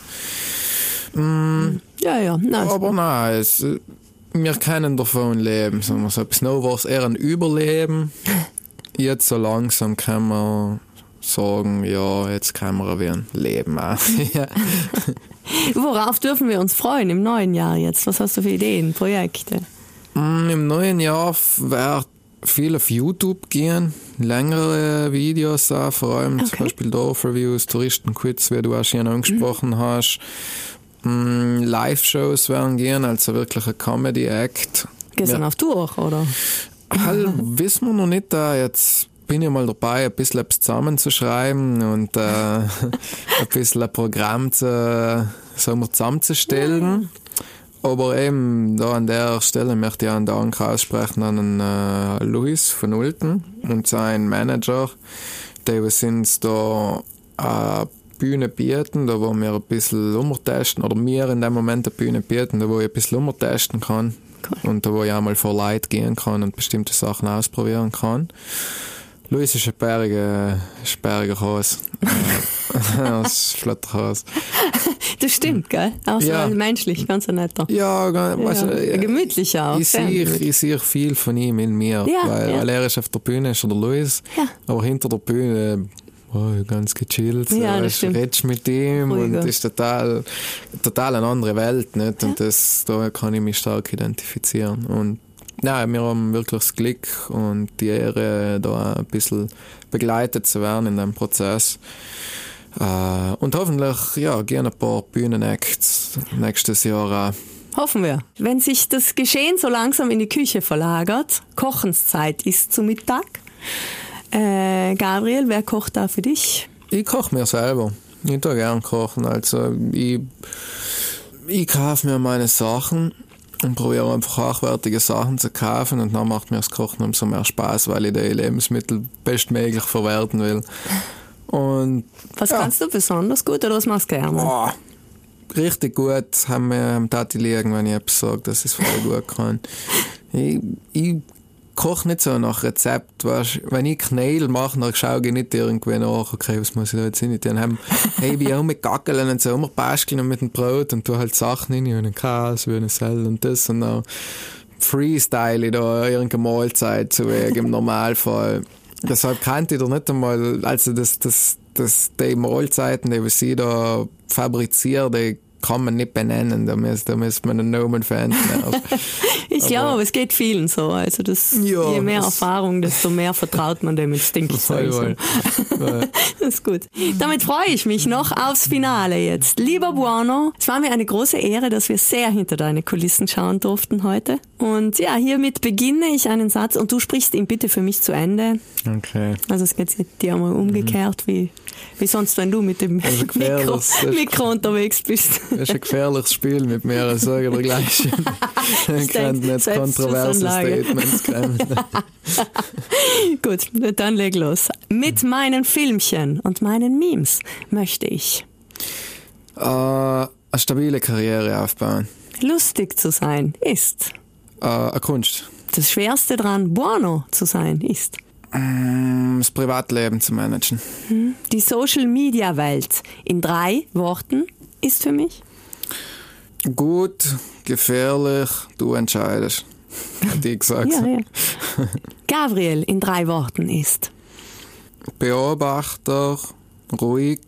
Mm, ja, ja. Nein, aber nein, es, wir können davon leben. Sagen wir so. Bis noch war es eher ein Überleben. Jetzt so langsam können wir sagen, ja, jetzt können wir wieder ein Leben auch. Ja. Worauf dürfen wir uns freuen im neuen Jahr jetzt? Was hast du für Ideen, Projekte? Mm, im neuen Jahr wird viel auf YouTube gehen, längere Videos auch, vor allem okay. Zum Beispiel Dorfreviews, Touristenquiz, wie du auch schon angesprochen mhm. hast. Live-Shows werden gehen, also wirklich ein Comedy-Act. Gehst du dann auf Tour, oder? Halt, wissen wir noch nicht, da jetzt bin ich mal dabei, ein bisschen etwas zusammenzuschreiben und äh, ein bisschen ein Programm zu, sagen wir, zusammenzustellen. Ja. Aber eben, da an der Stelle möchte ich einen Dank aussprechen an äh, Louis von Ulten und seinen Manager, der wir uns da äh, Bühne bieten, da wo wir ein bisschen umtesten, oder mir in dem Moment eine Bühne bieten, da wo ich ein bisschen umtesten kann cool. und da wo ich auch mal vor Leute gehen kann und bestimmte Sachen ausprobieren kann. Luis ist ein sperriger, sperriger Haus. Ein Flatterhaus. Das stimmt, gell? Auch so ja. menschlich, ganz ein netter. Ja, also, ja, gemütlich auch. Ich sehe, ich sehe viel von ihm in mir, ja, weil, ja. weil er ist auf der Bühne, ist der Luis, ja. aber hinter der Bühne oh, ganz gechillt, ja, du redest mit ihm ruhiger. Und ist total, total eine andere Welt, nicht? Und ja. das, da kann ich mich stark identifizieren. Und nein, wir haben wirklich das Glück und die Ehre, da ein bisschen begleitet zu werden in diesem Prozess. Und hoffentlich, ja, gehen ein paar Bühnenacts nächstes Jahr auch. Hoffen wir. Wenn sich das Geschehen so langsam in die Küche verlagert, Kochenszeit ist zu Mittag. Äh, Gabriel, wer kocht da für dich? Ich koche mir selber. Ich tue gern kochen. Also ich, ich kaufe mir meine Sachen und probiere einfach hochwertige Sachen zu kaufen und dann macht mir das Kochen umso mehr Spaß, weil ich die Lebensmittel bestmöglich verwerten will. Und, was ja. kannst du besonders gut oder was machst du gerne? Oh, richtig gut haben wir am Tati liegen, wenn ich etwas sage, dass ich es voll gut kann. Ich, ich Ich koche nicht so nach Rezept, weißt du, wenn ich Knädel mache, dann schaue ich nicht irgendwie nach, okay, was muss ich da jetzt hin? Dann haben hey, wir auch mit Gackeln und so rumpasteln und mit dem Brot und tue halt Sachen rein, wie einen Käse, wie eine Selle und das und dann freestyle ich da irgendeine Mahlzeit zu wegen im Normalfall. Deshalb kannte ich da nicht einmal, also das, das, das, die Mahlzeiten, die ich da fabriziere, die kann man nicht benennen, da müsste man einen Nomen verändern. Ich glaube, es geht vielen so. Also das, ja, je mehr Erfahrung, desto mehr vertraut man dem Instinkt. Voll, voll. Das ist gut. Damit freue ich mich noch aufs Finale jetzt. Lieber Buono, es war mir eine große Ehre, dass wir sehr hinter deine Kulissen schauen durften heute. Und ja, hiermit beginne ich einen Satz und du sprichst ihn bitte für mich zu Ende. Okay. Also es geht dir mal umgekehrt, mhm. wie, wie sonst, wenn du mit dem also Mikro, Mikro unterwegs bist. ist ein gefährliches Spiel mit mehreren Sorgen oder Gleichen. Dann können wir jetzt kontroverse Statements kommen. Gut, dann leg los. Mit meinen Filmchen und meinen Memes möchte ich äh, eine stabile Karriere aufbauen. Lustig zu sein ist äh, eine Kunst. Das Schwerste dran, Buono zu sein, ist das Privatleben zu managen. Die Social-Media-Welt in drei Worten ist für mich gut, gefährlich, du entscheidest. Hat ich gesagt. Ja, ja. Gabriel in drei Worten ist Beobachter, ruhig,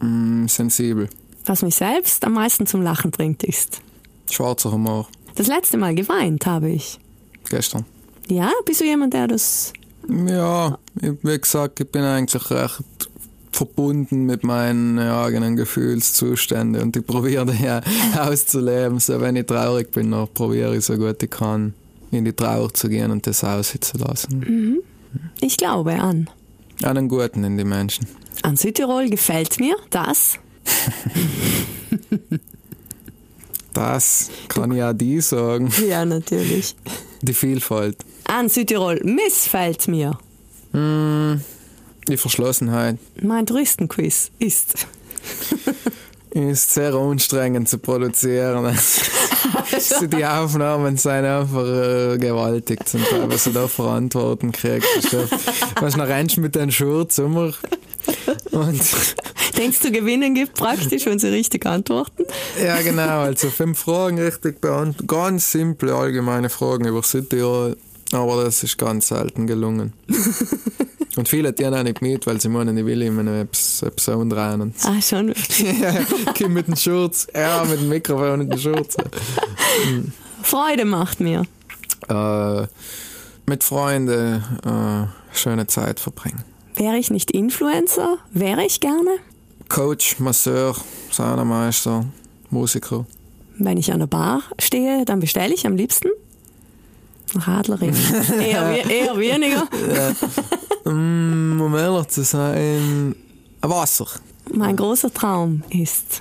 mh, sensibel. Was mich selbst am meisten zum Lachen bringt, ist schwarzer Humor. Das letzte Mal geweint habe ich gestern. Ja, bist du jemand, der das... Ja, wie gesagt, ich bin eigentlich recht verbunden mit meinen eigenen Gefühlszuständen und ich probiere die ja auszuleben. So, wenn ich traurig bin, dann probiere ich so gut ich kann, in die Trauer zu gehen und das aussitzen lassen. Mhm. Ich glaube an... An den Guten in die Menschen. An Südtirol gefällt mir das... Das kann ich auch die sagen. Ja, natürlich. Die Vielfalt. An Südtirol missfällt mir. Mm, die Verschlossenheit. Mein Touristenquiz ist... ist sehr anstrengend zu produzieren. Die Aufnahmen sind einfach äh, gewaltig, zum Teil, was du da für Antworten kriegst. Was noch rennst mit deinem Schurz immer. Und denkst du, gewinnen gibt praktisch, wenn sie richtig antworten? Ja, genau. Also fünf Fragen richtig beantworten. Ganz simple, allgemeine Fragen über Südtirol. Aber das ist ganz selten gelungen. Und viele tun auch nicht mit, weil sie meinen, ich will immer noch etwas, etwas umdrehen. Ah, schon? Komm mit dem Schurz. Ja, mit dem Mikrofon und dem Schurz. Freude macht mir. Äh, mit Freunden äh, schöne Zeit verbringen. Wäre ich nicht Influencer? Wäre ich gerne? Coach, Masseur, Saunameister, Musiker. Wenn ich an der Bar stehe, dann bestelle ich am liebsten Radlerin. eher, eher weniger. Ja. Um ehrlich zu sein, Wasser. Mein großer Traum ist...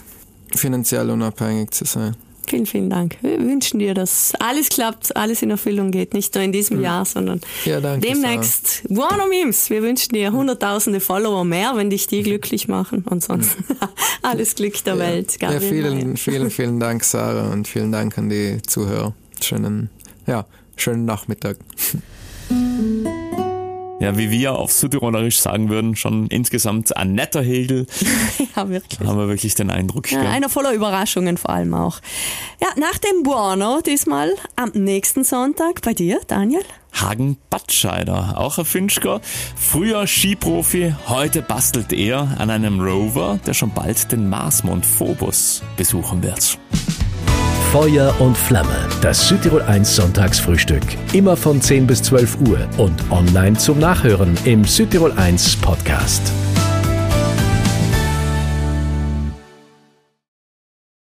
finanziell unabhängig zu sein. Vielen, vielen Dank. Wir wünschen dir, dass alles klappt, alles in Erfüllung geht. Nicht nur in diesem Jahr, sondern ja, danke, demnächst. Buono Memes, wir wünschen dir hunderttausende Follower mehr, wenn dich die glücklich machen. Und sonst alles Glück der ja. Welt. Gabriel ja, vielen, Mair. vielen, vielen Dank, Sarah. Und vielen Dank an die Zuhörer. Schönen, ja, schönen Nachmittag. Ja, wie wir auf Südtirolerisch sagen würden, schon insgesamt ein netter Hegel. Ja, wirklich. Haben wir wirklich den Eindruck. Ja, ja. Einer voller Überraschungen vor allem auch. Ja, nach dem Buono diesmal am nächsten Sonntag bei dir, Daniel. Hagen Batscheider, auch ein Vinschgau. Früher Skiprofi, heute bastelt er an einem Rover, der schon bald den Marsmond Phobos besuchen wird. Feuer und Flamme, das Südtirol eins Sonntagsfrühstück. Immer von zehn bis zwölf Uhr und online zum Nachhören im Südtirol eins Podcast.